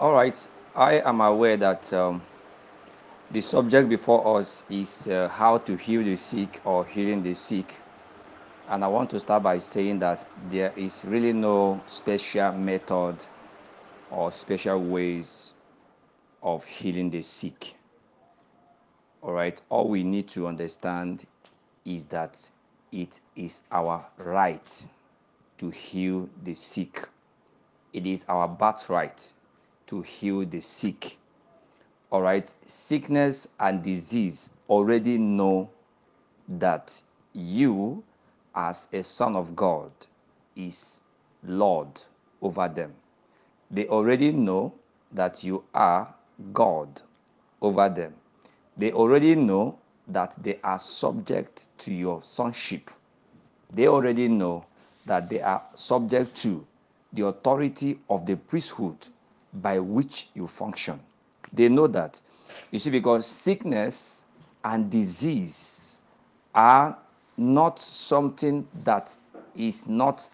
All right, I am aware that the subject before us is how to heal the sick or healing the sick. And I want to start by saying that there is really no special method or special ways of healing the sick. All right, all we need to understand is that it is our right to heal the sick. It is our birthright to heal the sick. All right, sickness and disease already know that you, as a son of God, is Lord over them. They already know that you are God over them. They already know that they are subject to your sonship. They already know that they are subject to the authority of the priesthood by which you function. They know that. You see, because sickness and disease are not something that is not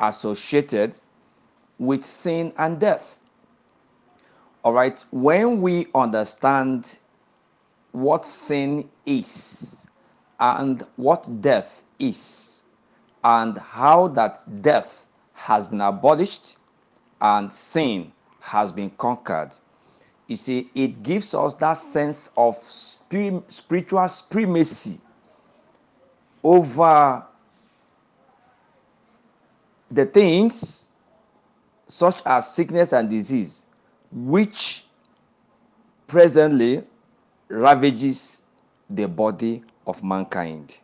associated with sin and death. All right, when we understand what sin is and what death is and how that death has been abolished and sin has been conquered, you see, it gives us that sense of spiritual supremacy over the things such as sickness and disease, which presently ravages the body of mankind.